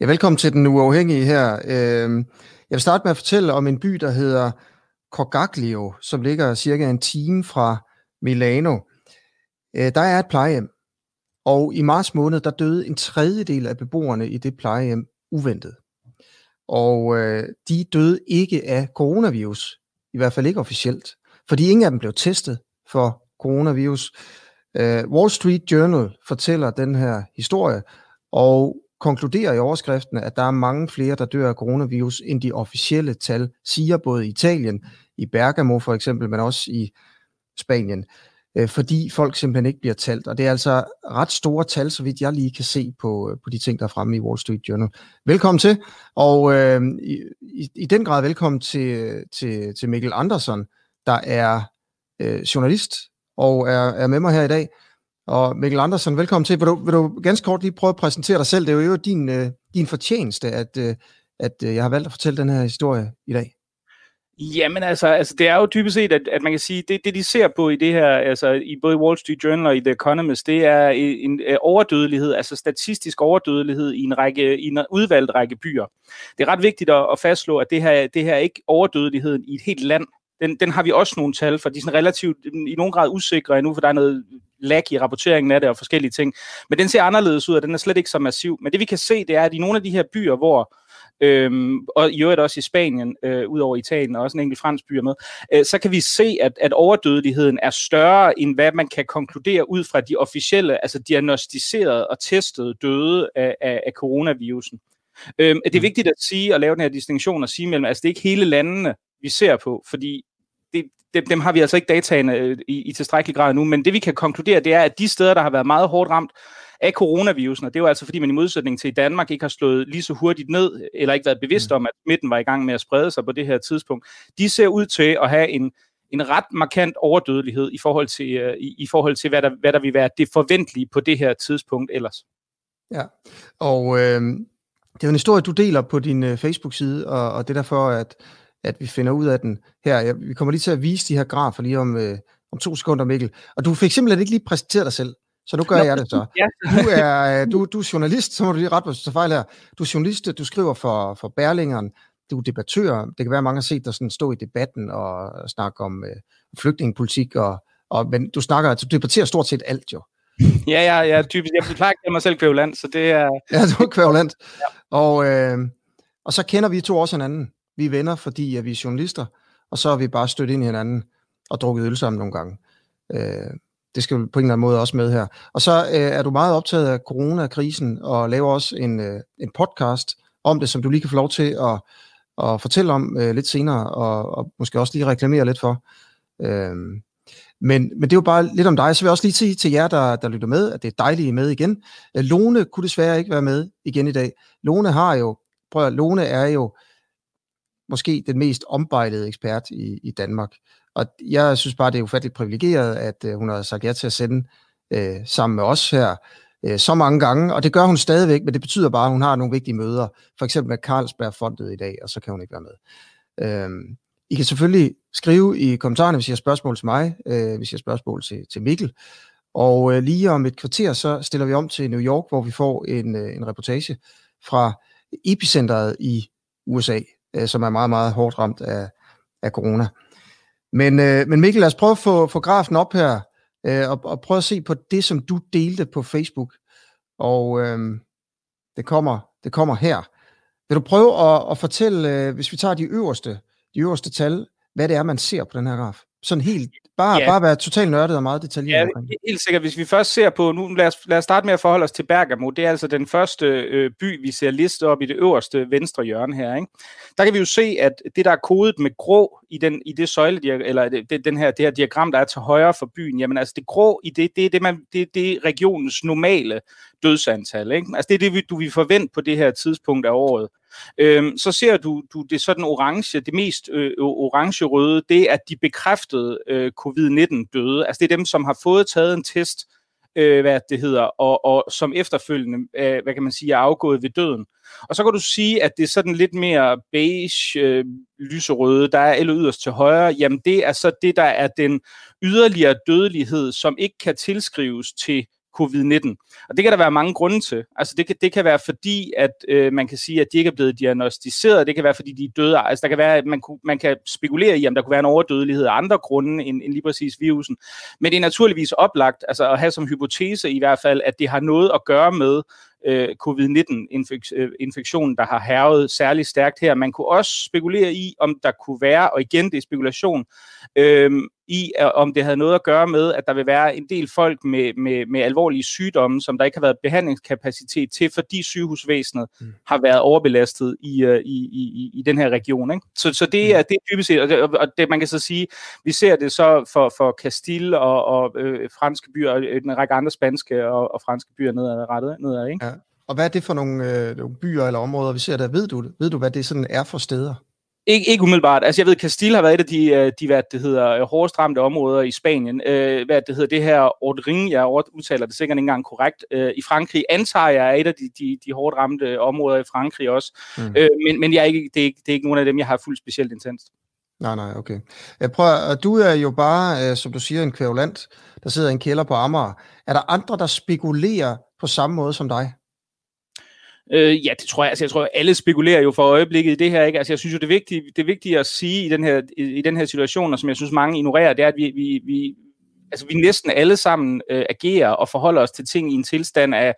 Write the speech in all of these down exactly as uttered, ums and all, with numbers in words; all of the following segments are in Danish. Ja, velkommen til Den Uafhængige her. Jeg vil starte med at fortælle om en by, der hedder Corgaglio, som ligger cirka en time fra Milano. Der er et plejehjem, og i marts måned, der døde en tredjedel af beboerne i det plejehjem uventet. Og de døde ikke af coronavirus, i hvert fald ikke officielt, fordi ingen af dem blev testet for coronavirus. Wall Street Journal fortæller den her historie, og konkluderer i overskriften, at der er mange flere, der dør af coronavirus, end de officielle tal siger, både i Italien, i Bergamo for eksempel, men også i Spanien, fordi folk simpelthen ikke bliver talt. Og det er altså ret store tal, så vidt jeg lige kan se på, på de ting, der er fremme i Wall Street Journal. Velkommen til, og øh, i, i den grad velkommen til, til, til Mikkel Andersson, der er øh, journalist og er, er med mig her i dag. Og Mikkel Andersson, velkommen til. Vil du, vil du ganske kort lige prøve at præsentere dig selv? Det er jo din, øh, din fortjeneste, at, øh, at jeg har valgt at fortælle den her historie i dag. Jamen altså, altså det er jo typisk set, at, at man kan sige, det, det de ser på i det her, altså i både Wall Street Journal og i The Economist, det er en, en overdødelighed, altså statistisk overdødelighed i en, række, i en udvalgt række byer. Det er ret vigtigt at, at fastslå, at det her, det her er ikke overdødeligheden i et helt land. Den, den har vi også nogle tal for. De er sådan relativt i nogen grad usikre endnu, for der er noget lag i rapporteringen af det og forskellige ting. Men den ser anderledes ud, og den er slet ikke så massiv. Men det vi kan se, det er, at i nogle af de her byer, hvor, øhm, og i øvrigt også i Spanien, øh, ud over Italien og også en enkelt fransk by med, øh, så kan vi se, at, at overdødeligheden er større, end hvad man kan konkludere ud fra de officielle, altså diagnostiserede og testede døde af, af, af coronavirusen. Øh, det er vigtigt at sige og lave den her distinktion og sige mellem, altså det er ikke hele landene, vi ser på, fordi det, dem, dem har vi altså ikke dataene i, i tilstrækkelig grad nu, men det vi kan konkludere, det er, at de steder, der har været meget hårdt ramt af coronavirusen, og det er jo altså fordi man i modsætning til i Danmark ikke har slået lige så hurtigt ned, eller ikke været bevidst om, at smitten var i gang med at sprede sig på det her tidspunkt, de ser ud til at have en, en ret markant overdødelighed i forhold til, i, i forhold til hvad, der, hvad der vil være det forventelige på det her tidspunkt ellers. Ja, og øh, det er jo en historie, du deler på din Facebook-side, og, og det er derfor, at at vi finder ud af den her. Jeg, vi kommer lige til at vise de her grafer lige om, øh, om to sekunder, Mikkel. Og du fik simpelthen ikke lige præsenteret dig selv, så nu gør Nå, jeg det så. Ja. Du, er, du, du er journalist, så må du lige rette på, hvis du tager fejl her. Du er journalist, du skriver for, for Berlingeren, du er debattør. Det kan være, mange har set dig sådan stå i debatten og snakke om øh, flygtningepolitik, og, og, men du snakker, du debatterer stort set alt jo. Ja, ja, ja, typisk. Jeg plejer ikke mig selv kvævland, så det er... Ja, du er kvævland. Ja. Og, øh, og så kender vi to også hinanden. Vi er venner, fordi at vi er journalister, og så har vi bare stødt ind i hinanden og drukket øl sammen nogle gange. Øh, det skal på en eller anden måde også med her. Og så øh, er du meget optaget af coronakrisen og laver også en, øh, en podcast om det, som du lige kan få lov til at, at fortælle om øh, lidt senere, og, og måske også lige reklamere lidt for. Øh, men, men det er jo bare lidt om dig. Så vil jeg også lige sige til jer, der, der lytter med, at det er dejligt, I er med igen. Øh, Lone kunne desværre ikke være med igen i dag. Lone har jo, prøv at, Lone er jo måske den mest ombejlede ekspert i, i Danmark. Og jeg synes bare, det er ufatteligt privilegeret, at øh, hun har sagt ja til at sende øh, sammen med os her øh, så mange gange. Og det gør hun stadigvæk, men det betyder bare, at hun har nogle vigtige møder. For eksempel med Carlsbergfondet i dag, og så kan hun ikke være med. Øh, I kan selvfølgelig skrive i kommentarerne, hvis I har spørgsmål til mig, øh, hvis I har spørgsmål til, til Mikkel. Og øh, lige om et kvarter, så stiller vi om til New York, hvor vi får en, øh, en reportage fra epicentret i U S A, som er meget, meget hårdt ramt af, af corona. Men, øh, men Mikkel, lad os prøve at få, få grafen op her, øh, og, og prøve at se på det, som du delte på Facebook. Og øh, det, kommer, det kommer her. Vil du prøve at, at fortælle, øh, hvis vi tager de øverste, de øverste tal, hvad det er, man ser på den her graf? Sådan helt, bare, ja. bare være totalt nørdet og meget detaljeret. Ja, helt sikkert. Hvis vi først ser på, nu lad os, lad os starte med at forholde os til Bergamo. Det er altså den første øh, by, vi ser listet op i det øverste venstre hjørne her, ikke? Der kan vi jo se, at det, der er kodet med grå i, den, i det søjle, eller det, den her, det her diagram, der er til højre for byen, jamen altså det grå i det, det er det, man, det, det er regionens normale dødsantal, ikke? Altså det er det, du vil forvente på det her tidspunkt af året. Øhm, så ser du, du det sådan orange, det mest øh, orange-røde, det er de bekræftede øh, covid nitten døde. Altså det er dem, som har fået taget en test, øh, hvad det hedder, og, og som efterfølgende, øh, hvad kan man sige, er afgået ved døden. Og så kan du sige, at det er sådan lidt mere beige, øh, lyserøde, der er eller yderst til højre, jamen det er så det, der er den yderligere dødelighed, som ikke kan tilskrives til covid nitten. Og det kan der være mange grunde til. Altså det kan, det kan være fordi, at øh, man kan sige, at de ikke er blevet diagnostiseret. Det kan være fordi, de er døde. Altså der kan være, at man, kunne, man kan spekulere i, om der kunne være en overdødelighed af andre grunde end, end lige præcis virusen. Men det er naturligvis oplagt altså at have som hypotese i hvert fald, at det har noget at gøre med øh, covid nitten-infektionen, der har hærget særlig stærkt her. Man kunne også spekulere i, om der kunne være, og igen det er spekulation, øh, i, om det havde noget at gøre med, at der vil være en del folk med, med, med alvorlige sygdomme, som der ikke har været behandlingskapacitet til, fordi sygehusvæsenet mm. har været overbelastet i, i, i, i den her region. Ikke? Så, så det, mm. er, det er typisk set, og, det, og det, man kan så sige, vi ser det så for, for Castile og, og øh, franske byer, og en række andre spanske og, og franske byer nedad, nedad, ikke? Ja. Og hvad er det for nogle, øh, nogle byer eller områder, vi ser der? Ved du, ved du hvad det sådan er for steder? Ikke, ikke umiddelbart. Altså jeg ved, Castile har været et af de, de hvad det hedder, hårdest ramte områder i Spanien. Øh, hvad det hedder, det her Ordring, jeg udtaler det sikkert ikke engang korrekt, øh, i Frankrig antager jeg er et af de, de, de hårdt ramte områder i Frankrig også. Mm. Øh, men men jeg er ikke, det, er ikke, det er ikke nogen af dem, jeg har fuldt specielt intenst. Nej, nej, okay. Jeg prøver, du er jo bare, øh, som du siger, en kværulant, der sidder i en kælder på Amager. Er der andre, der spekulerer på samme måde som dig? Øh, ja, det tror jeg. Altså, jeg tror, at alle spekulerer jo for øjeblikket i det her, ikke? Altså, jeg synes jo, det vigtige, det vigtige at sige i den her, i, i den her situation, og som jeg synes, mange ignorerer, det er, at vi, vi, vi, altså, vi næsten alle sammen øh, agerer og forholder os til ting i en tilstand af,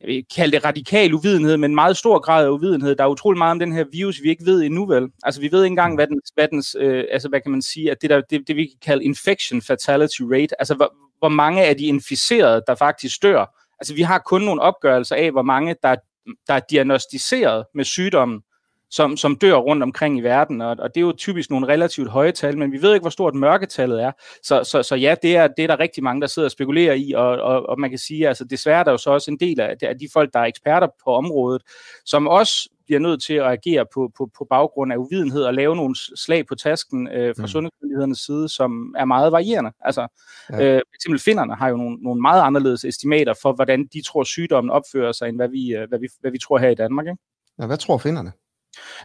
jeg vil kalde det radikal uvidenhed, men meget stor grad af uvidenhed. Der er utrolig meget om den her virus, vi ikke ved endnu, vel? Altså, vi ved ikke engang, hvad dens, hvad dens øh, altså, hvad kan man sige, at det, der, det, det vi kan kalde infection fatality rate, altså, hvor, hvor mange af de inficerede, der faktisk dør. Altså, vi har kun nogle opgørelser af, hvor mange, der der er diagnostiseret med sygdommen, som, som dør rundt omkring i verden, og, og det er jo typisk nogle relativt høje tal, men vi ved ikke, hvor stort mørketallet er, så, så, så ja, det er, det er der rigtig mange, der sidder og spekulerer i, og, og, og man kan sige, altså desværre er der jo så også en del af, af de folk, der er eksperter på området, som også bliver nødt til at agere på, på, på baggrund af uvidenhed og lave nogle slag på tasken øh, fra mm. sundhedsmyndighedernes side, som er meget varierende. Altså, ja. øh, for eksempel finnerne har jo nogle, nogle meget anderledes estimater for, hvordan de tror, sygdommen opfører sig, end hvad vi, øh, hvad vi, hvad vi tror her i Danmark. Ikke? Ja, hvad tror finnerne?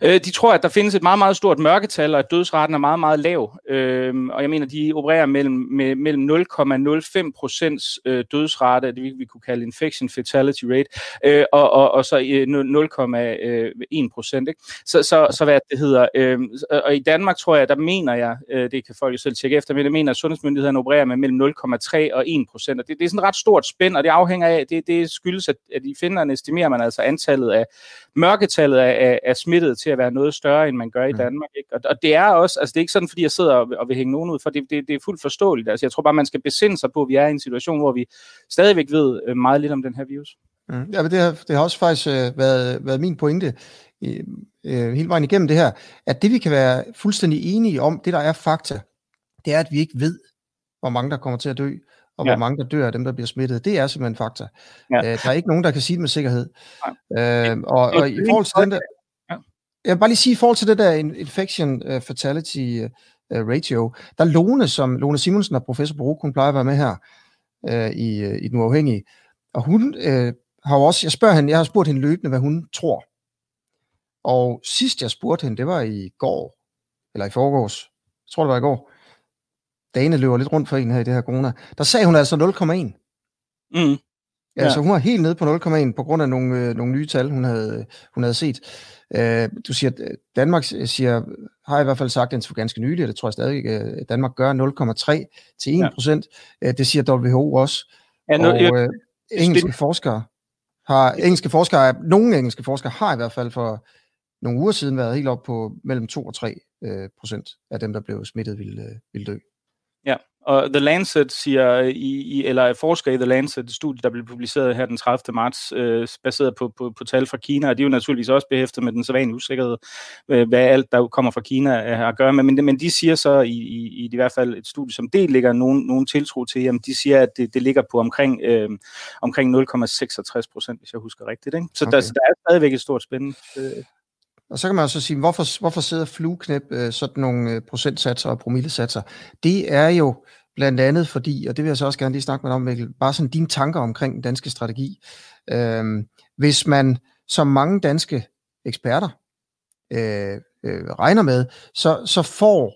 Øh, de tror, at der findes et meget, meget stort mørketal, og at dødsraten er meget, meget lav. Øh, og jeg mener, de opererer mellem, med, mellem nul komma nul fem procent øh, dødsrate, det vi, vi kunne kalde infection fatality rate, øh, og, og, og så øh, nul komma en procent. Så, så, så hvad det hedder. Øh, og i Danmark tror jeg, der mener jeg, øh, det kan folk jo selv tjekke efter, men jeg mener, at sundhedsmyndighederne opererer med mellem nul komma tre og en procent. Og det, det er sådan et ret stort spænd, og det afhænger af, det, det skyldes, at, at i Finland estimerer man altså antallet af mørketallet af, af, af smittet til at være noget større, end man gør i Danmark. Ikke? Og, og det er også, altså det er ikke sådan, fordi jeg sidder og, og vil hænge nogen ud, for det, det, det er fuldt forståeligt. Altså jeg tror bare, man skal besinde sig på, at vi er i en situation, hvor vi stadigvæk ved meget lidt om den her virus. Mm. Ja, men det, har, det har også faktisk øh, været, været min pointe i, øh, hele vejen igennem det her, at det vi kan være fuldstændig enige om, det der er fakta, det er, at vi ikke ved, hvor mange der kommer til at dø, og ja. Hvor mange der dør af dem, der bliver smittet. Det er simpelthen fakta. Ja. Øh, der er ikke nogen, der kan sige det med sikkerhed. Øh, og, og i forhold til den der, jeg vil bare lige sige, i forhold til det der infection uh, fatality uh, ratio, der Lone, som Lone Simonsen og professor Buruk, hun plejer at være med her uh, i, uh, i Den Uafhængige. Og hun uh, har også, jeg spørger hende, jeg har spurgt hende løbende, hvad hun tror. Og sidst jeg spurgte hende, det var i går, eller i forgårs, jeg tror det var i går, dagene løber lidt rundt for en her i det her corona, der sagde hun altså nul komma en. Mm. Ja. Altså hun var helt nede på nul komma en på grund af nogle, øh, nogle nye tal, hun havde, hun havde set. Øh, du siger, Danmark siger, har i hvert fald sagt indtil for ganske nylig, og det tror jeg stadig ikke, at Danmark gør nul komma tre til en procent. Ja. Øh, det siger W H O også. Ja, nu, og øh, engelske, forskere har, engelske forskere, nogle engelske forskere har i hvert fald for nogle uger siden været helt op på mellem to og tre procent af dem, der blev smittet, ville, ville dø. Ja. Og The Lancet siger, i, eller forsker i The Lancet, et studie, der blev publiceret her den tredivte marts, øh, baseret på, på, på tal fra Kina, og de er jo naturligvis også behæftet med den sædvanlige usikkerhed, øh, hvad alt, der kommer fra Kina, har at gøre med. Men, men de siger så, i, i, i hvert fald et studie, som det ligger nogen, nogen tiltro til, jamen de siger, at det, det ligger på omkring, øh, omkring nul komma seksogtres procent, hvis jeg husker rigtigt. Ikke? Så okay. der, der er stadigvæk et stort spænd. Øh. Og så kan man også sige, hvorfor, hvorfor sidder flueknæb øh, sådan nogle øh, procentsatser og promillesatser? Det er jo blandt andet fordi, og det vil jeg så også gerne lige snakke med dig om, Mikkel, bare sådan dine tanker omkring den danske strategi. Øhm, hvis man, som mange danske eksperter øh, øh, regner med, så, så får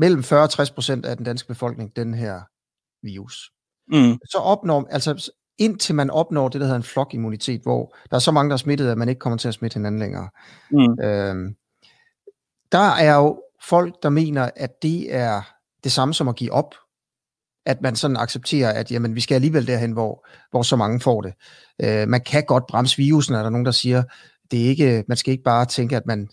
mellem fyrre og tres procent af den danske befolkning den her virus. mm. så opnår, altså indtil man opnår det, der hedder en flokimmunitet, hvor der er så mange, der er smittet, at man ikke kommer til at smitte hinanden længere. Mm. Øhm, der er jo folk, der mener, at det er det samme som at give op. At man sådan accepterer, at jamen, vi skal alligevel derhen, hvor, hvor så mange får det. Øh, man kan godt bremse virusen, er der nogen, der siger, det er ikke, man skal ikke bare tænke, at man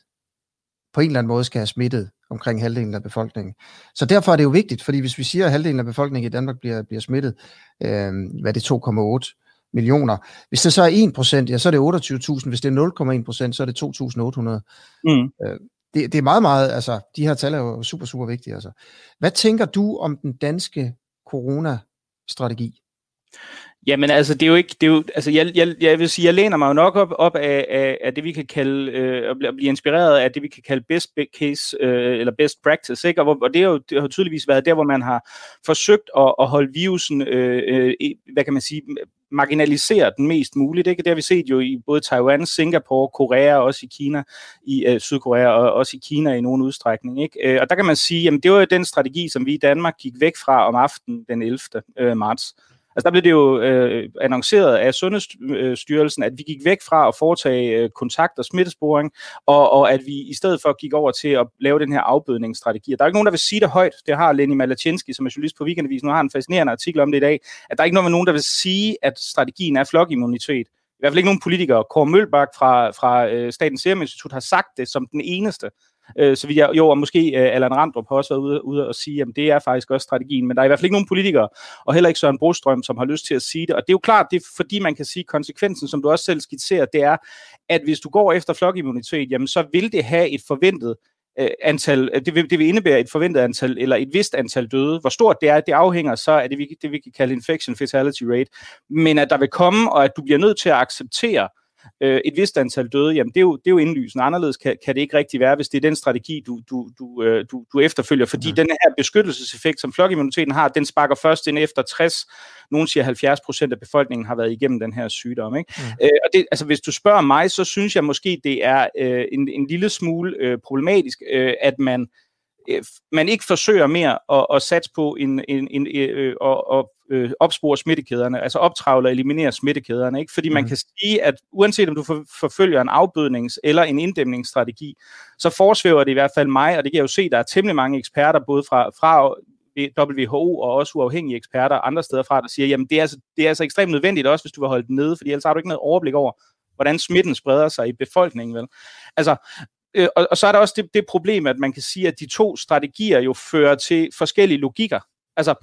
på en eller anden måde skal have smittet omkring halvdelen af befolkningen. Så derfor er det jo vigtigt, fordi hvis vi siger, at halvdelen af befolkningen i Danmark bliver, bliver smittet, øh, hvad det er to komma otte millioner. Hvis det så er en procent, ja, så er det otteogtyve tusind. Hvis det er nul komma en procent, så er det to tusind otte hundrede. Mm. Øh, det, det er meget, meget, altså, de her tal er jo super, super vigtige. Altså. Hvad tænker du om den danske coronastrategi? Jamen altså, det er jo ikke, det er jo, altså jeg, jeg, jeg vil sige, jeg læner mig jo nok op, op af, af, af det, vi kan kalde, øh, at blive inspireret af det, vi kan kalde best case, øh, eller best practice, ikke? Og, hvor, og det, er jo, det har jo tydeligvis været der, hvor man har forsøgt at, at holde virusen, øh, øh, hvad kan man sige, marginalisere den mest muligt, ikke? Det har vi set jo i både Taiwan, Singapore, Korea, og også i Kina, i øh, Sydkorea, og også i Kina i nogen udstrækning, ikke? Øh, og der kan man sige, jamen det var jo den strategi, som vi i Danmark gik væk fra om aftenen den ellevte marts. Altså der blev det jo øh, annonceret af Sundhedsstyrelsen, at vi gik væk fra at foretage øh, kontakt- og smittesporing, og, og at vi i stedet for gik over til at lave den her afbødningsstrategi. Og der er ikke nogen, der vil sige det højt. Det har Lenny Malachenski, som er journalist på Weekendavisen, nu har en fascinerende artikel om det i dag, at der er ikke nogen, der vil sige, at strategien er flokimmunitet. I hvert fald ikke nogen politikere. Kåre Møllbak fra, fra øh, Statens Serum Institut har sagt det som den eneste. Øh, så vi, jo, og måske øh, Allan Randrup har også været ude, ude og sige, jamen det er faktisk også strategien, men der er i hvert fald ikke nogen politikere, og heller ikke Søren Brostrøm, som har lyst til at sige det. Og det er jo klart, det er, fordi man kan sige, konsekvensen, som du også selv skitserer, det er, at hvis du går efter flokimmunitet, jamen så vil det have et forventet øh, antal, det vil, det vil indebære et forventet antal, eller et vist antal døde. Hvor stort det er, det afhænger så af det, vi, det vi kan kalde infection fatality rate, men at der vil komme, og at du bliver nødt til at acceptere et vist antal døde, jamen det er jo, det er jo indlysende. Anderledes kan, kan det ikke rigtig være, hvis det er den strategi, du, du, du, du, du efterfølger, fordi mm. den her beskyttelseseffekt, som flokimmuniteten har, den sparker først ind efter tres, nogen siger halvfjerds procent af befolkningen har været igennem den her sygdom, ikke? Mm. Øh, og det, altså hvis du spørger mig, så synes jeg måske, det er øh, en, en lille smule øh, problematisk, øh, at man man ikke forsøger mere at, at satse på en, en, en, øh, og, og, øh, opspore smittekæderne, altså optravle og eliminere smittekæderne, ikke? Fordi man mm. kan sige, at uanset om du forfølger en afbødnings- eller en inddæmningsstrategi, så forsvæver det i hvert fald mig, og det kan jeg jo se, der er temmelig mange eksperter, både fra, fra W H O og også uafhængige eksperter andre steder fra, der siger, jamen det er, altså, det er altså ekstremt nødvendigt også, hvis du vil holde det nede, fordi ellers har du ikke noget overblik over, hvordan smitten spreder sig i befolkningen, vel? Altså, Og, og så er der også det, det problem, at man kan sige, at de to strategier jo fører til forskellige logikker. Altså,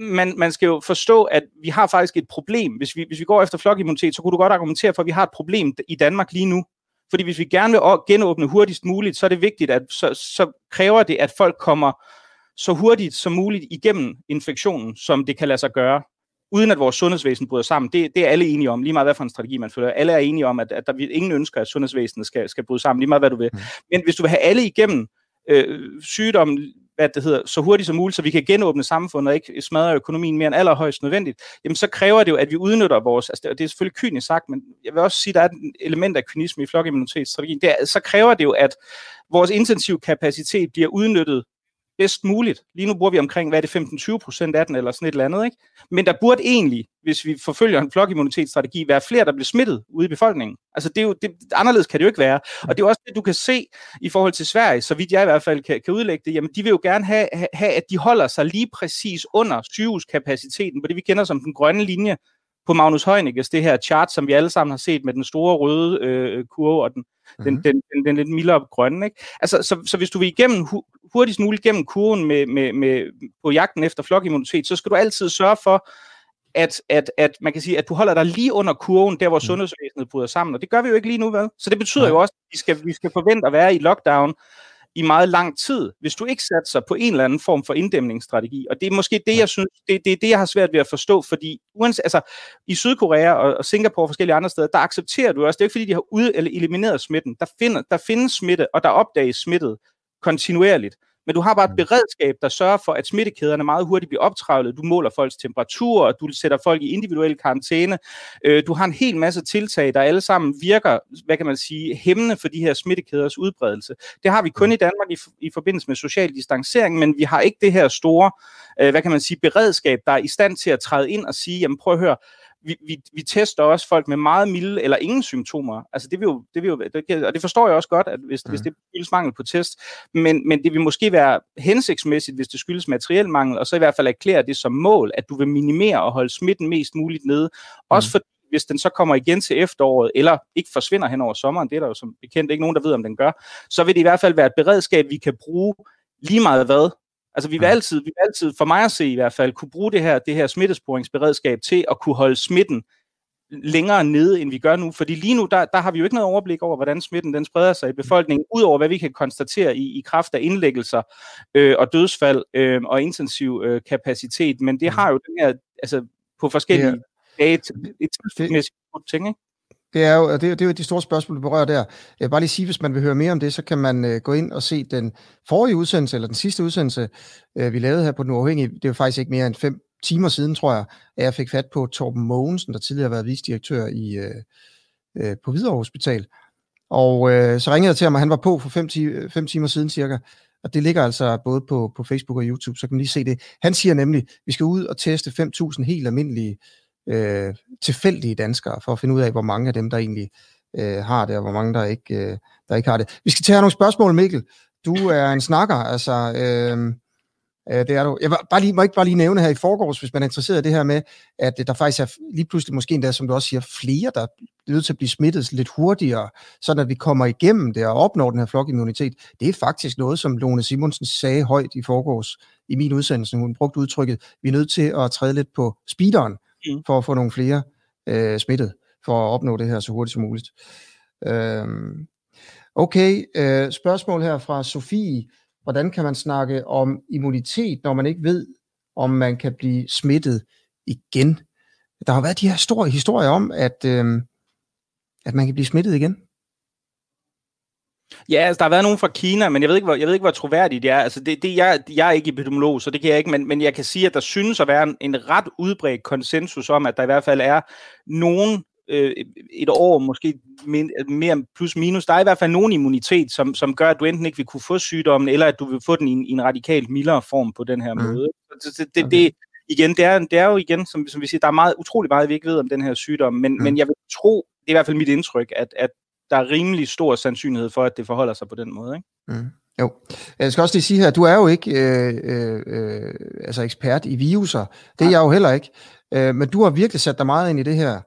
man, man skal jo forstå, at vi har faktisk et problem. Hvis vi, hvis vi går efter flokimmunitet, så kunne du godt argumentere for, at vi har et problem i Danmark lige nu. Fordi hvis vi gerne vil genåbne hurtigst muligt, så er det vigtigt, at så, så kræver det, at folk kommer så hurtigt som muligt igennem infektionen, som det kan lade sig gøre, uden at vores sundhedsvæsen bryder sammen. Det, det er alle enige om, lige meget hvad for en strategi man følger. Alle er enige om, at, at der ingen ønsker, at sundhedsvæsenet skal, skal bryde sammen, lige meget hvad du vil. Men hvis du vil have alle igennem øh, sygdommen, hvad det hedder, så hurtigt som muligt, så vi kan genåbne samfundet og ikke smadre økonomien mere end allerhøjst nødvendigt, jamen så kræver det jo, at vi udnytter vores, altså det er selvfølgelig kynisk sagt, men jeg vil også sige, at der er et element af kynisme i flokimmunitetsstrategien, det er, så kræver det jo, at vores intensiv kapacitet bliver udnyttet bedst muligt. Lige nu bruger vi omkring, hvad er det, femten til tyve procent af den, eller sådan et eller andet, ikke? Men der burde egentlig, hvis vi forfølger en flokimmunitetsstrategi, være flere, der bliver smittet ude i befolkningen. Altså, det er jo, det, anderledes kan det jo ikke være. Og det er også det, du kan se i forhold til Sverige, så vidt jeg i hvert fald kan, kan udlægge det, jamen de vil jo gerne have, have, at de holder sig lige præcis under sygehuskapaciteten, på det vi kender som den grønne linje på Magnus Heunickes, det her chart, som vi alle sammen har set med den store røde øh, kurve og den, mm-hmm. den, den, den lidt mildere grønne, ikke? Altså, så, så hvis du vil igennem hurtigst muligt gennem kurven med, med, med, på jagten efter flokimmunitet, så skal du altid sørge for, at, at, at man kan sige, at du holder dig lige under kurven, der hvor sundhedsvæsenet bryder sammen, og det gør vi jo ikke lige nu, vel? Så det betyder jo også, at vi skal, vi skal forvente at være i lockdown i meget lang tid, hvis du ikke satser på en eller anden form for inddæmningsstrategi. Og det er måske det, jeg synes, det, det er det, jeg har svært ved at forstå, fordi uanset, altså, i Sydkorea og, og Singapore og forskellige andre steder, der accepterer du også, det er ikke fordi, de har ud- eller elimineret smitten. Der, find, der findes smitte, og der opdages smittet kontinuerligt. Men du har bare et beredskab, der sørger for, at smittekæderne meget hurtigt bliver optrævlet. Du måler folks temperaturer, du sætter folk i individuel karantæne. Du har en hel masse tiltag, der alle sammen virker, hvad kan man sige, hæmmende for de her smittekæders udbredelse. Det har vi kun i Danmark i, i forbindelse med social distancering, men vi har ikke det her store, hvad kan man sige, beredskab, der er i stand til at træde ind og sige, jamen prøv at høre, Vi, vi, vi tester også folk med meget milde eller ingen symptomer. Altså det vil jo, det vil jo det, og det forstår jeg også godt, at hvis, mm. hvis det skyldes mangel på test, men, men det vil måske være hensigtsmæssigt, hvis det skyldes materiel mangel, og så i hvert fald erklære det som mål, at du vil minimere og holde smitten mest muligt nede. Også mm. fordi, hvis den så kommer igen til efteråret, eller ikke forsvinder hen over sommeren, det er der jo som bekendt ikke nogen, der ved, om den gør, så vil det i hvert fald være et beredskab, vi kan bruge lige meget hvad. Altså vi vil altid, vi vil altid, for mig at se i hvert fald, kunne bruge det her, det her smittesporingsberedskab til at kunne holde smitten længere nede, end vi gør nu. Fordi lige nu, der, der har vi jo ikke noget overblik over, hvordan smitten den spreder sig i befolkningen, udover hvad vi kan konstatere i, i kraft af indlæggelser øh, og dødsfald øh, og intensiv øh, kapacitet. Men det har jo den her, altså på forskellige dage, et tidsmæssigt ting, ikke? Det er jo, og det er, det er jo de store spørgsmål, vi berører der. Jeg vil bare lige sige, hvis man vil høre mere om det, så kan man øh, gå ind og se den forrige udsendelse, eller den sidste udsendelse, øh, vi lavede her på Den Uafhængige. Det er jo faktisk ikke mere end fem timer siden, tror jeg, at jeg fik fat på Torben Mogensen, der tidligere har været vicedirektør i, øh, øh, på Hvidovre Hospital. Og øh, så ringede jeg til ham, og han var på for fem, ti- fem timer siden cirka. Og det ligger altså både på, på Facebook og YouTube, så kan man lige se det. Han siger nemlig, at vi skal ud og teste fem tusind helt almindelige Øh, tilfældige danskere, for at finde ud af, hvor mange af dem, der egentlig øh, har det, og hvor mange, der ikke, øh, der ikke har det. Vi skal tage nogle spørgsmål, Mikkel. Du er en snakker, altså øh, øh, det er du. Jeg bare lige, må ikke bare lige nævne her i forgårs, hvis man er interesseret i det her med, at der faktisk er lige pludselig måske endda, som du også siger, flere, der er nødt til at blive smittet lidt hurtigere, sådan at vi kommer igennem det og opnår den her flokimmunitet. Det er faktisk noget, som Lone Simonsen sagde højt i forgårs i min udsendelse. Hun brugte udtrykket, vi er nødt til at træde lidt på speederen, for at få nogle flere øh, smittet, for at opnå det her så hurtigt som muligt. Øhm, okay, øh, spørgsmål her fra Sofie. Hvordan kan man snakke om immunitet, når man ikke ved, om man kan blive smittet igen? Der har været de her store historier om, at, øh, at man kan blive smittet igen. Ja, altså, der har været nogen fra Kina, men jeg ved ikke, hvor, jeg ved ikke, hvor troværdigt det er. Altså, det, det, jeg, jeg er ikke epidemiolog, så det kan jeg ikke, men, men jeg kan sige, at der synes at være en, en ret udbredt konsensus om, at der i hvert fald er nogen, øh, et år måske mere plus minus, der er i hvert fald nogen immunitet, som, som gør, at du enten ikke vil kunne få sygdommen, eller at du vil få den i en, i en radikalt mildere form på den her mm. måde. Så det, det, det, igen, det, er, det er jo igen, som, som vi siger, der er meget, utrolig meget, vi ikke ved om den her sygdom, men, mm. men jeg vil tro, det er i hvert fald mit indtryk, at, at der er rimelig stor sandsynlighed for, at det forholder sig på den måde, ikke? Mm. Jo. Jeg skal også lige sige her, du er jo ikke øh, øh, altså ekspert i viruser. Det er jeg jo heller ikke. Øh, men du har virkelig sat dig meget ind i det her,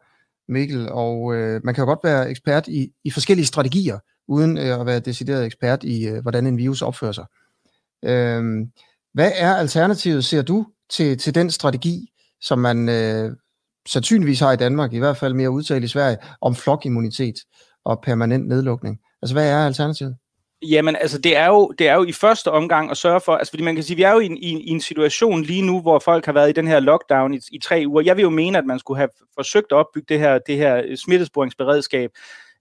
Mikkel. Og øh, man kan jo godt være ekspert i, i forskellige strategier, uden øh, at være decideret ekspert i, øh, hvordan en virus opfører sig. Øh, hvad er alternativet, ser du, til, til den strategi, som man øh, sandsynligvis har i Danmark, i hvert fald mere udtalt i Sverige, om flokimmunitet og permanent nedlukning? Altså, hvad er alternativet? Jamen, altså, det er jo, det er jo i første omgang at sørge for, altså, fordi man kan sige, vi er jo i en, i, i en situation lige nu, hvor folk har været i den her lockdown i, i tre uger. Jeg vil jo mene, at man skulle have forsøgt at opbygge det her, det her smittesporingsberedskab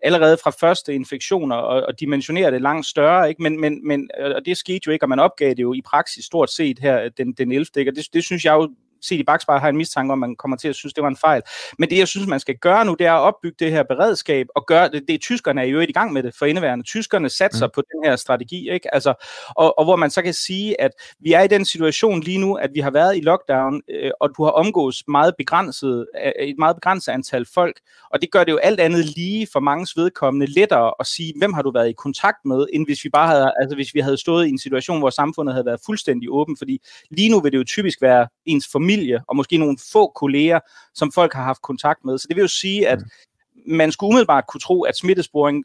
allerede fra første infektioner, og, og dimensionere det langt større, ikke? Men, men, men, og det skete jo ikke, og man opgav det jo i praksis stort set her den, den ellevte, ikke? Og det, det synes jeg jo, set i bakspejlet, har en mistanke om, man kommer til at synes, det var en fejl. Men det, jeg synes, man skal gøre nu, det er at opbygge det her beredskab, og gøre det, det tyskerne er jo i gang med det for indeværende. Tyskerne satser mm. på den her strategi, ikke? Altså, og, og hvor man så kan sige, at vi er i den situation lige nu, at vi har været i lockdown, øh, og du har omgået meget begrænset, et meget begrænset antal folk, og det gør det jo alt andet lige for manges vedkommende lettere at sige, hvem har du været i kontakt med, end hvis vi bare havde, altså hvis vi havde stået i en situation, hvor samfundet havde været fuldstændig åben, fordi lige nu vil det jo typisk være ens familie, og måske nogle få kolleger, som folk har haft kontakt med. Så det vil jo sige, at man skulle umiddelbart kunne tro, at smittesporing,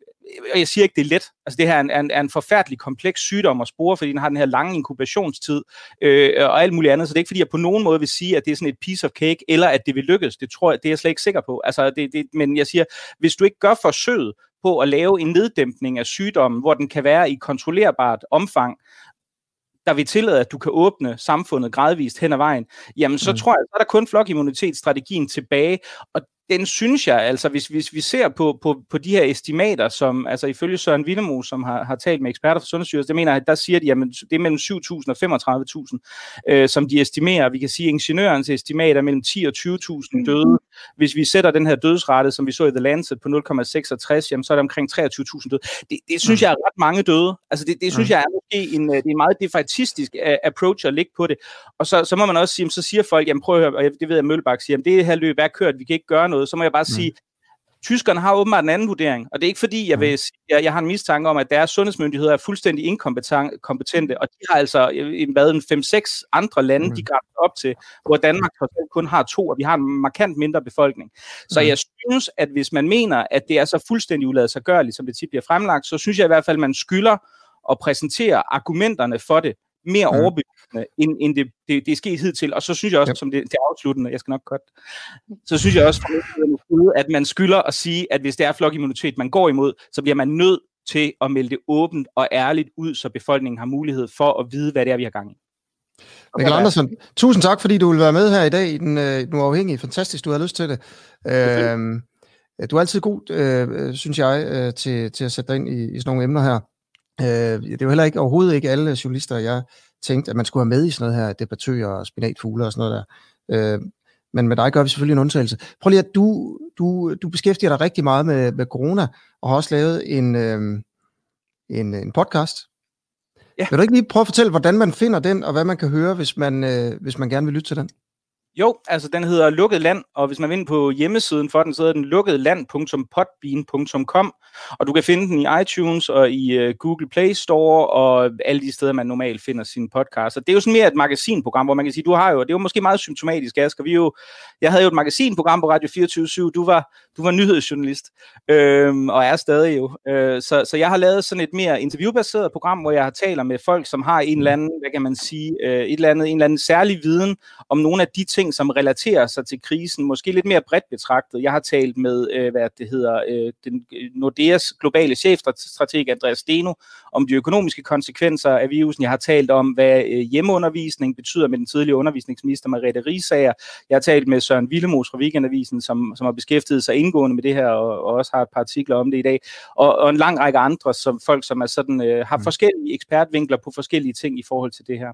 og jeg siger ikke, det er let, altså det her er en, er en, er en forfærdelig kompleks sygdom at spore, fordi den har den her lange inkubationstid øh, og alt muligt andet, så det er ikke fordi, jeg på nogen måde vil sige, at det er sådan et piece of cake, eller at det vil lykkes, det tror jeg, det er jeg slet ikke sikker på. Altså, det, det, men jeg siger, hvis du ikke gør forsøget på at lave en neddæmpning af sygdommen, hvor den kan være i kontrollerbart omfang, der vil tillade, at du kan åbne samfundet gradvist hen ad vejen, jamen så mm. tror jeg, så er der kun flokimmunitetsstrategien tilbage, og den synes jeg, altså hvis, hvis vi ser på, på, på de her estimater, som altså ifølge Søren Willemoes, som har, har talt med eksperter fra Sundhedsstyrelsen, det mener, at der siger de, at det er mellem syv tusind og femogtredive tusind, øh, som de estimerer. Vi kan sige, at ingeniørens estimat er mellem ti og tyve tusind døde. Hvis vi sætter den her dødsrate, som vi så i The Lancet, på nul komma seksogtres, jamen, så er der omkring treogtyve tusind døde. Det, det synes jeg er ret mange døde. Altså det, det synes jeg er måske en, en meget defaitistisk approach at ligge på det. Og så, så må man også sige, så siger folk, jamen prøv at høre, og det ved jeg, Møllbak siger, jamen det her løb er kørt, vi kan ikke gøre noget. Så må jeg bare sige, mm. tyskerne har åbenbart en anden vurdering, og det er ikke fordi, jeg, vil sige, jeg, jeg har en mistanke om, at deres sundhedsmyndigheder er fuldstændig inkompetente, og de har altså været en fem seks andre lande, mm. de grænser op til, hvor Danmark kun har to, og vi har en markant mindre befolkning. Så mm. jeg synes, at hvis man mener, at det er så fuldstændig uladsiggørligt, som det tit bliver fremlagt, så synes jeg i hvert fald, at man skylder at præsentere argumenterne for det mere mm. overbevisende, end, end det, det, det er sket hidtil. Og så synes jeg også, yep. som det, det er afsluttende, jeg skal nok godt, så synes jeg også, at man skylder at sige, at hvis det er flokimmunitet, man går imod, så bliver man nødt til at melde det åbent og ærligt ud, så befolkningen har mulighed for at vide, hvad det er, vi har gang i. Mikkel Andersson, tusind tak, fordi du vil være med her i dag i Den, den Uafhængige. Fantastisk, du har lyst til det. Øhm, du er altid god, øh, synes jeg, øh, til, til at sætte dig ind i, i sådan nogle emner her. Det er jo heller ikke, overhovedet ikke alle journalister, jeg tænkte, at man skulle have med i sådan noget her, debattører og spinatfugler og sådan noget der. Men med dig gør vi selvfølgelig en undtagelse. Prøv lige at du, du, du beskæftiger dig rigtig meget med, med corona, og har også lavet en, en, en podcast. Ja. Vil du ikke lige prøve at fortælle, hvordan man finder den, og hvad man kan høre, hvis man, hvis man gerne vil lytte til den? Jo, altså den hedder Lukket Land, og hvis man vil ind på hjemmesiden for den, så hedder den lukket land punktum podbean punktum com, og du kan finde den i iTunes og i uh, Google Play Store og alle de steder, man normalt finder sine podcasts. Og det er jo sådan mere et magasinprogram, hvor man kan sige, du har jo, det er jo måske meget symptomatisk, Asger, vi jo, jeg havde jo et magasinprogram på Radio fireogtyve syv, du var, du var nyhedsjournalist, øhm, og er stadig jo, øh, så, så jeg har lavet sådan et mere interviewbaseret program, hvor jeg har taler med folk, som har en eller anden, hvad kan man sige, øh, et eller andet, en eller anden særlig viden om nogle af de ting, som relaterer sig til krisen, måske lidt mere bredt betragtet. Jeg har talt med, øh, hvad det hedder, øh, den Nordeas globale chefstrateg Andreas Steno om de økonomiske konsekvenser af virusen. Jeg har talt om, hvad øh, hjemmeundervisning betyder med den tidligere undervisningsminister Merete Riisager. Jeg har talt med Søren Willemoes fra Weekendavisen, som, som har beskæftiget sig indgående med det her, og, og også har et par artikler om det i dag. Og, og en lang række andre som folk, som er sådan, øh, har forskellige ekspertvinkler på forskellige ting i forhold til det her.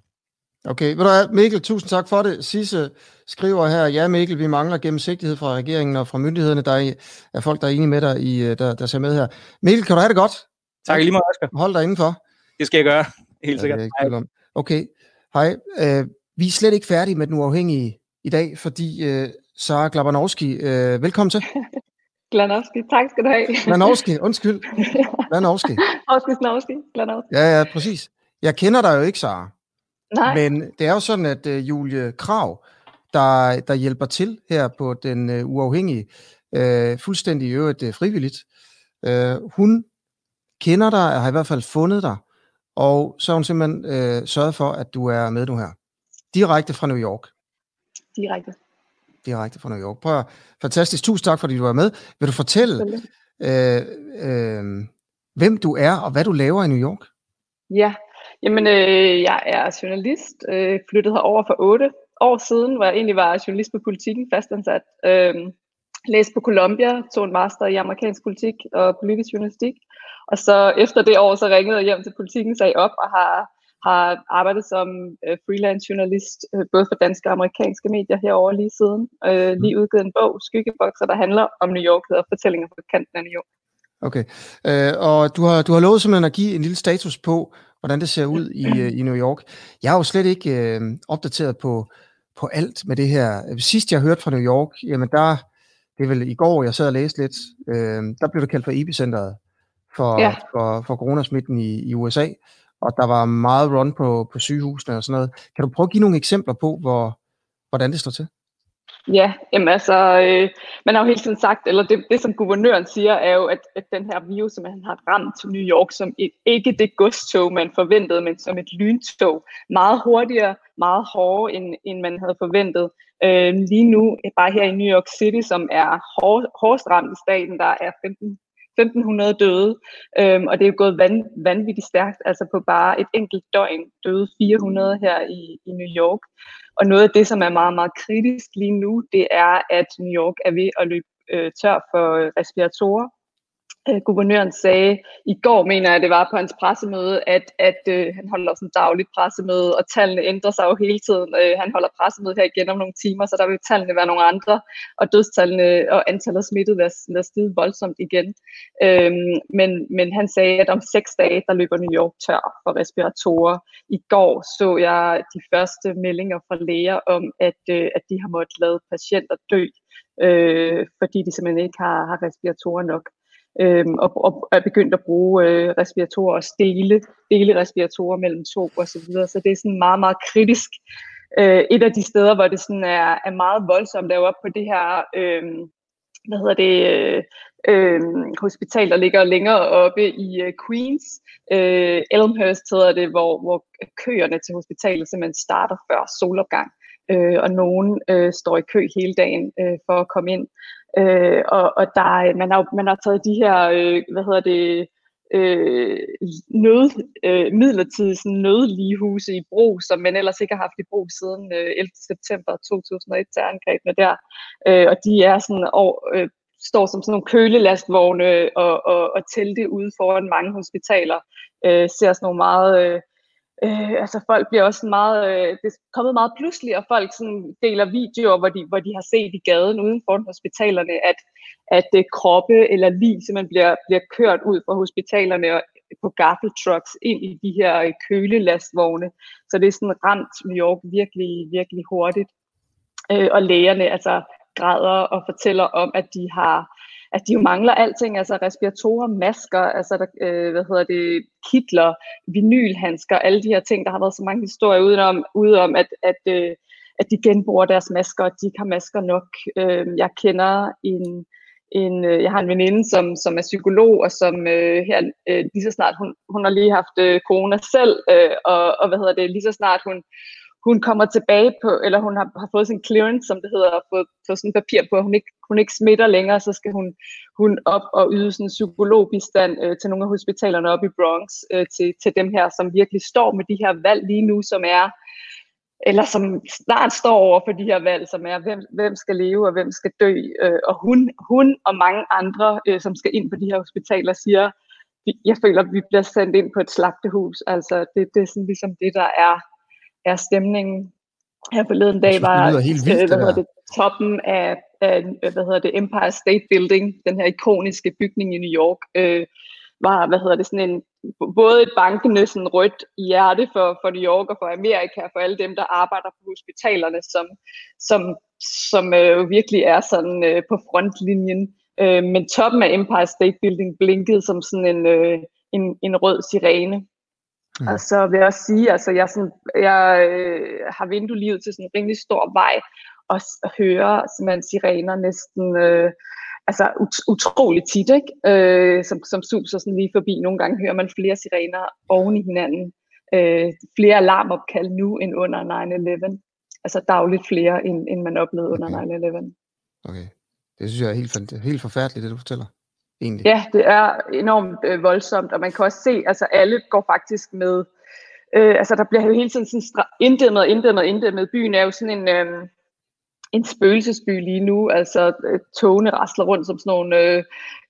Okay, ved du hvad, Mikkel, tusind tak for det. Sisse skriver her, ja Mikkel, vi mangler gennemsigtighed fra regeringen og fra myndighederne, der er folk, der er enige med dig, i, der, der ser med her. Mikkel, kan du have det godt? Tak lige meget, Asger. Hold dig indenfor. Det skal jeg gøre, helt sikkert. Okay, okay. Hej. Øh, vi er slet ikke færdige med Den Uafhængige i dag, fordi øh, Sara Glanowski, øh, velkommen til. Glanowski, tak skal du have. Glanowski, undskyld. Glanowski. Glanowski, Glanowski. Ja, ja, præcis. Jeg kender dig jo ikke, Sara. Nej. Men det er jo sådan, at uh, Julie Krag, der, der hjælper til her på Den uh, Uafhængige, uh, fuldstændig i øvrigt uh, frivilligt, uh, hun kender dig, og har i hvert fald fundet dig, og så har hun simpelthen uh, sørget for, at du er med nu her. Direkte fra New York. Direkte. Direkte fra New York. Prøv at, fantastisk. Tusind tak, fordi du er med. Vil du fortælle, uh, uh, hvem du er, og hvad du laver i New York? Ja. Jamen, øh, jeg er journalist, øh, flyttet herover for otte år siden, hvor jeg egentlig var journalist på Politiken, fastansat. Øh, læste på Columbia, tog en master i amerikansk politik og politisk journalistik. Og så efter det år, så ringede jeg hjem til Politiken, sagde op og har, har arbejdet som øh, freelance journalist, øh, både for danske og amerikanske medier herover lige siden. Øh, lige udgivet en bog, Skyggebokser, der handler om New York, hedder Fortællinger fra kanten af New York. Okay, øh, og du har, du har lovet simpelthen at give en lille status på, hvordan det ser ud i, i New York. Jeg er jo slet ikke øh, opdateret på, på alt med det her. Sidst jeg hørte fra New York, jamen der, det er vel i går, jeg sad og læste lidt, øh, der blev det kaldt for epicenteret for, ja. for, for coronasmitten i, i U S A, og der var meget run på, på sygehusene og sådan noget. Kan du prøve at give nogle eksempler på, hvor, hvordan det står til? Ja, jamen altså, øh, man har jo hele tiden sagt, eller det, det som guvernøren siger, er jo, at, at den her virus, som han har ramt til New York, som et, ikke det godstog, man forventede, men som et lyntog, meget hurtigere, meget hårdere, end, end man havde forventet. Øh, lige nu, bare her i New York City, som er hår, hårdest ramt i staten, der er femten hundrede døde, øh, og det er jo gået van, vanvittigt stærkt, altså på bare et enkelt døgn døde fire hundrede her i, i New York. Og noget af det, som er meget, meget kritisk lige nu, det er, at New York er ved at løbe øh, tør for respiratorer. Øh, guvernøren sagde i går, mener jeg, det var på hans pressemøde, at, at øh, han holder sådan dagligt pressemøde, og tallene ændrer sig jo hele tiden. Øh, han holder pressemøde her igen om nogle timer, så der vil tallene være nogle andre, og dødstallene og antallet af smittede vil stige voldsomt igen. Øh, men, men han sagde, at om seks dage, der løber New York tør for respiratorer. I går så jeg de første meldinger fra læger om, at, øh, at de har måttet lade patienter dø, øh, fordi de simpelthen ikke har, har respiratorer nok. Øhm, og, og er begyndt at bruge øh, respiratorer og dele, dele respiratorer mellem to og så videre. Så det er sådan meget, meget kritisk. Øh, et af de steder, hvor det sådan er, er meget voldsomt, der er jo op på det her øh, hvad hedder det, øh, hospital, der ligger længere oppe i øh, Queens. Øh, Elmhurst hedder det, hvor, hvor køerne til hospitalet simpelthen starter før solopgang. Øh, og nogen øh, står i kø hele dagen øh, for at komme ind. Øh, og og der, man, har, man har taget de her øh, hvad hedder det, øh, nød, øh, midlertidige sådan nødligehuse i brug, som man ellers ikke har haft i brug siden øh, ellevte september to tusind og et terrorangrebene der. Øh, og de er sådan, og, øh, står som sådan nogle kølelastvogne og, og, og telte ude foran mange hospitaler. Øh, ser sådan nogle meget... Øh, Øh, altså folk bliver også meget, øh, det er kommet meget pludselig, og folk sådan deler videoer, hvor de, hvor de har set i gaden uden for hospitalerne, at, at øh, kroppe eller lig simpelthen bliver, bliver kørt ud fra hospitalerne og på gaffeltrucks ind i de her øh, kølelastvogne. Så det er sådan ramt New York virkelig, virkelig hurtigt. Øh, og lægerne altså græder og fortæller om, at de har... at de jo mangler alting, altså respiratorer, masker, altså der, øh, hvad hedder det, kitler, vinylhandsker, alle de her ting, der har været så mange historier udenom, udenom at, at, øh, at de genbruger deres masker, og de ikke har masker nok. Øh, jeg kender en, en, øh, jeg har en veninde, som, som er psykolog, og som øh, her øh, lige så snart, hun, hun har lige haft øh, corona selv, øh, og, og hvad hedder det, lige så snart hun, hun kommer tilbage på, eller hun har, har fået sin clearance, som det hedder, og fået, fået sådan papir på, at hun ikke, hun ikke smitter længere, så skal hun, hun op og yde sådan psykologbistand øh, til nogle af hospitalerne oppe i Bronx, øh, til, til dem her, som virkelig står med de her valg lige nu, som er, eller som snart står over for de her valg, som er, hvem, hvem skal leve, og hvem skal dø, øh, og hun, hun og mange andre, øh, som skal ind på de her hospitaler, siger, jeg føler, at vi bliver sendt ind på et slagtehus, altså det, det er sådan ligesom det, der er, er stemningen. Her forleden dag var vildt, øh, hvad hedder det, toppen af, af hvad hedder det, Empire State Building, den her ikoniske bygning i New York, øh, var hvad hedder det, sådan en, både et bankende sådan rødt hjerte for, for New York og for Amerika, og for alle dem, der arbejder på hospitalerne, som, som, som øh, virkelig er sådan øh, på frontlinjen. Øh, men toppen af Empire State Building blinkede som sådan en, øh, en, en rød sirene. Mm. Og så vil jeg også sige, altså jeg, sådan, jeg øh, har vinduelivet til sådan en rimelig stor vej, og hører simpelthen sirener næsten øh, altså ut- utrolig tit, ikke? Øh, som, som suser sådan lige forbi. Nogle gange hører man flere sirener oven i hinanden. Øh, flere alarmopkald nu end under nine eleven. Altså dagligt flere, end, end man oplevede okay. under nine eleven. Okay. Det synes jeg er helt, helt forfærdeligt, det du fortæller. Egentlig. Ja, det er enormt øh, voldsomt, og man kan også se, altså alle går faktisk med, øh, altså der bliver jo hele tiden sådan stra- inddæmmet og inddæmmet og inddæmmet. Byen er jo sådan en, øh, en spøgelsesby lige nu, altså togene rasler rundt som sådan nogle øh,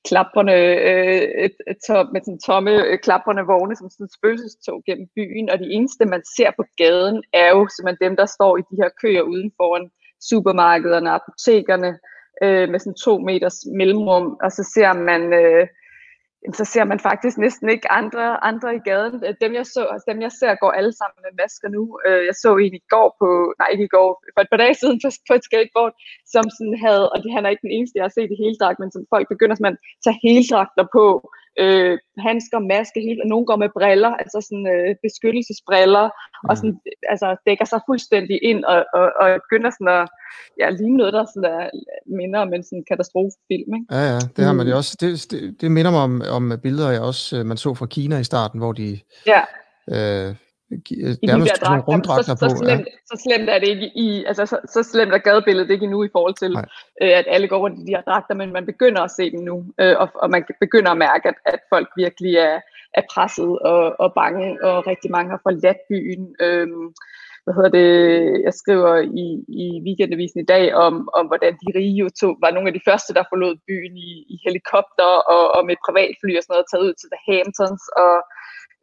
klaprende, øh, to- med sådan tomme øh, klaprende vogne, som sådan et spøgelsestog gennem byen, og de eneste man ser på gaden er jo simpelthen dem, der står i de her køer uden foran supermarkederne og apotekerne, med sådan to meters mellemrum, og så ser man øh, så ser man faktisk næsten ikke andre andre i gaden. Dem jeg så, dem jeg ser går alle sammen med masker nu. Jeg så en i går på, nej ikke i går, for et par dage siden på et skateboard, som sådan havde, og det han er ikke den eneste jeg har set i heldragt, men som folk begynder sådan at tage heldragter på, øh, handsker, maske, hele, og nogen går med briller, altså sådan øh, beskyttelsesbriller, mm. og sådan altså dækker sig fuldstændig ind og, og, og begynder sådan at ja, ligne noget, der sådan er, minder om en sådan katastrofefilm, ikke? Ja, ja, det har man jo også. Det, det, det minder mig om, om billeder, jeg også man så fra Kina i starten, hvor de... Ja. Øh, I de dragter, så, så, slemt, ja. så slemt er det ikke i, altså så, så slemt er gadebilledet ikke endnu i forhold til, øh, at alle går rundt i de her dragter, men man begynder at se dem nu, øh, og, og man begynder at mærke, at, at folk virkelig er, er presset og, og bange, og rigtig mange har forladt byen. Øh, hvad hedder det, jeg skriver i, i Weekendavisen i dag om, om hvordan de rige jo tog, var nogle af de første, der forlod byen i, i helikopter og, og med privatfly og sådan noget, taget ud til The Hamptons og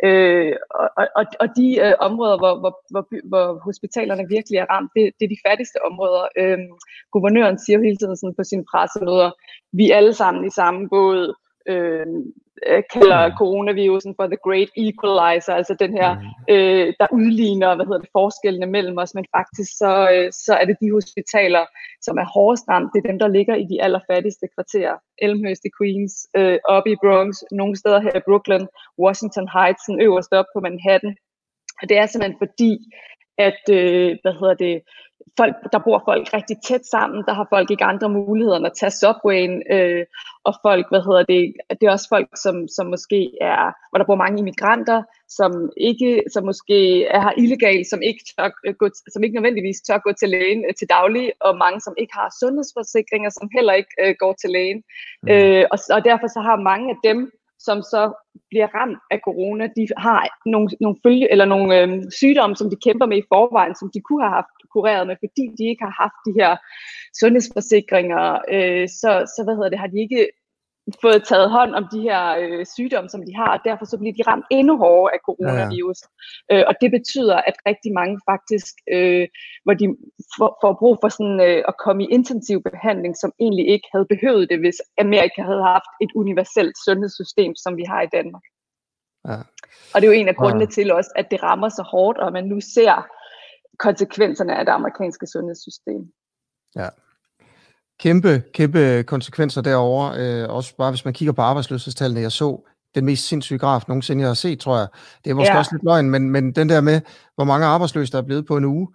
Øh, og, og, og de øh, områder, hvor, hvor, hvor, hvor hospitalerne virkelig er ramt, det, det er de fattigste områder. Øh, guvernøren siger hele tiden sådan på sine pressemøder, vi er alle sammen i samme båd, øh, kalder coronavirusen for the great equalizer, altså den her, øh, der udligner hvad hedder det, forskellene mellem os, men faktisk så, øh, så er det de hospitaler, som er hårdest ramt, det er dem, der ligger i de allerfattigste kvarterer. Elmhurst i Queens, øh, oppe i Bronx, nogle steder her i Brooklyn, Washington Heights, øverst op på Manhattan. Og det er simpelthen fordi, at øh, hvad hedder det, folk, der bor folk rigtig tæt sammen, der har folk ikke andre muligheder end at tage subwayen, øh, og folk, hvad hedder det, det er også folk, som, som måske er, hvor der bor mange immigranter, som ikke, som måske er illegalt, som ikke tør gå, som ikke nødvendigvis tør gå til lægen til daglig, og mange, som ikke har sundhedsforsikringer, som heller ikke øh, går til lægen, øh, og, og derfor så har mange af dem, som så bliver ramt af corona, de har nogle, nogle følge eller nogle øh, sygdomme, som de kæmper med i forvejen, som de kunne have haft kureret med, fordi de ikke har haft de her sundhedsforsikringer, øh, så, så hvad hedder det, har de ikke fået taget hånd om de her øh, sygdomme, som de har, og derfor så bliver de ramt endnu hårdere af coronavirus. Ja, ja. Øh, og det betyder, at rigtig mange faktisk, øh, hvor de får, får brug for sådan, øh, at komme i intensiv behandling, som egentlig ikke havde behøvet det, hvis Amerika havde haft et universelt sundhedssystem, som vi har i Danmark. Ja. Og det er jo en af grundene ja. til også, at det rammer så hårdt, og man nu ser konsekvenserne af det amerikanske sundhedssystem. Ja. Kæmpe, kæmpe konsekvenser derovre. Øh, også bare hvis man kigger på arbejdsløshedstallene, jeg så den mest sindssyge graf nogensinde, jeg har set, tror jeg. Det er måske ja. også lidt løgn, men, men den der med, hvor mange arbejdsløse, der er blevet på en uge.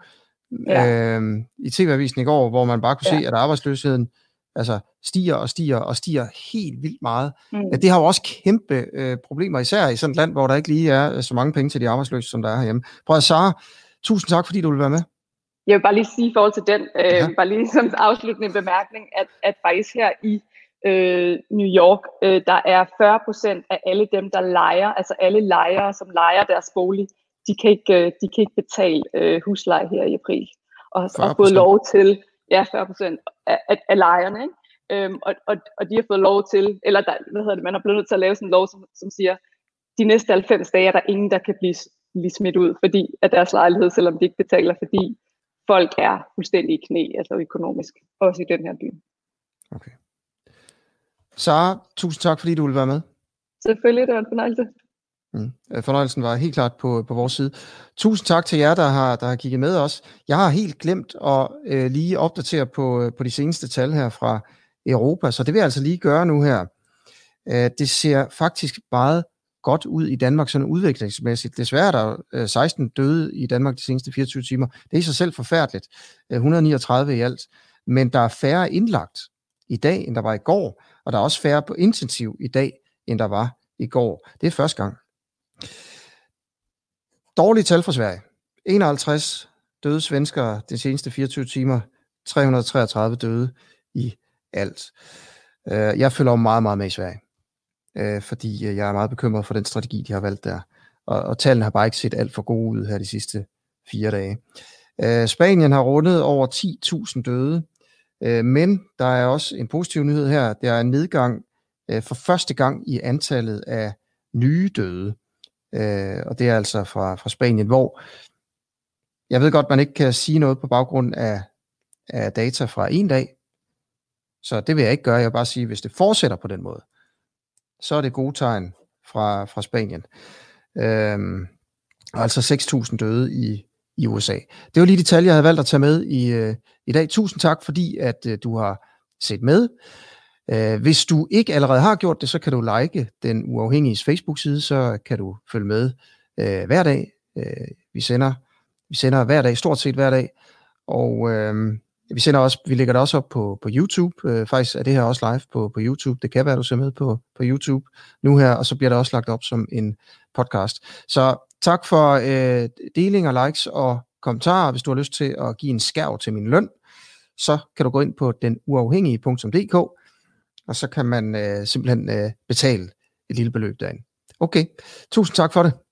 Ja. Øh, I T V-avisen i går, hvor man bare kunne ja. se, at arbejdsløsheden altså, stiger og stiger og stiger helt vildt meget. Mm. Ja, det har jo også kæmpe øh, problemer, især i sådan et land, hvor der ikke lige er så mange penge til de arbejdsløse, som der er herhjemme. Prøv at Sara, tusind tak, fordi du vil være med. Jeg vil bare lige sige i forhold til den, øh, ja. bare lige som afsluttende bemærkning, at, at faktisk her i øh, New York, øh, der er fyrre procent af alle dem, der lejer, altså alle lejere, som lejer deres bolig, de kan ikke, øh, de kan ikke betale øh, husleje her i april. Og har fået lov til, ja, fyrre procent af, af, af lejerne, ikke? Øhm, og, og, og de har fået lov til, eller der, hvad hedder det, man er blevet nødt til at lave sådan en lov, som, som siger, de næste halvfems dage er der ingen, der kan blive, blive smidt ud, fordi af deres lejlighed, selvom de ikke betaler, fordi folk er fuldstændig i knæ, altså økonomisk, også i den her by. Okay. Sara, tusind tak, fordi du ville være med. Selvfølgelig, det var en fornøjelse. Mm. Fornøjelsen var helt klart på, på vores side. Tusind tak til jer, der har, der har kigget med os. Jeg har helt glemt at øh, lige opdatere på, på de seneste tal her fra Europa, så det vil jeg altså lige gøre nu her. Øh, det ser faktisk meget godt ud i Danmark, sådan udviklingsmæssigt. Desværre er der seksten døde i Danmark de seneste fireogtyve timer. Det er i sig selv forfærdeligt. et hundrede og niogtredive i alt. Men der er færre indlagt i dag, end der var i går. Og der er også færre på intensiv i dag, end der var i går. Det er første gang. Dårlige tal fra Sverige. enoghalvtreds døde svenskere de seneste fireogtyve timer. tre hundrede og treogtredive døde i alt. Jeg følger meget, meget med i Sverige, fordi jeg er meget bekymret for den strategi, de har valgt der. Og, og tallene har bare ikke set alt for gode ud her de sidste fire dage. Øh, Spanien har rundet over ti tusind døde, øh, men der er også en positiv nyhed her. Der er en nedgang øh, for første gang i antallet af nye døde. Øh, og det er altså fra, fra Spanien, hvor jeg ved godt, man ikke kan sige noget på baggrund af, af data fra en dag. Så det vil jeg ikke gøre. Jeg vil bare sige, hvis det fortsætter på den måde, så er det gode tegn fra, fra Spanien. Øhm, altså seks tusind døde i, i U S A. Det var lige de tal, jeg havde valgt at tage med i, øh, i dag. Tusind tak, fordi at øh, du har set med. Øh, hvis du ikke allerede har gjort det, så kan du like Den Uafhængiges Facebook-side, så kan du følge med øh, hver dag. Øh, vi, sender, vi sender hver dag, stort set hver dag. Og Øh, Vi, sender også, vi lægger det også op på, på YouTube. Øh, faktisk er det her også live på, på YouTube. Det kan være, du ser med på, på YouTube nu her, og så bliver det også lagt op som en podcast. Så tak for øh, delinger, likes og kommentarer. Hvis du har lyst til at give en skærv til min løn, så kan du gå ind på den uafhængige punktum d k, og så kan man øh, simpelthen øh, betale et lille beløb derinde. Okay, tusind tak for det.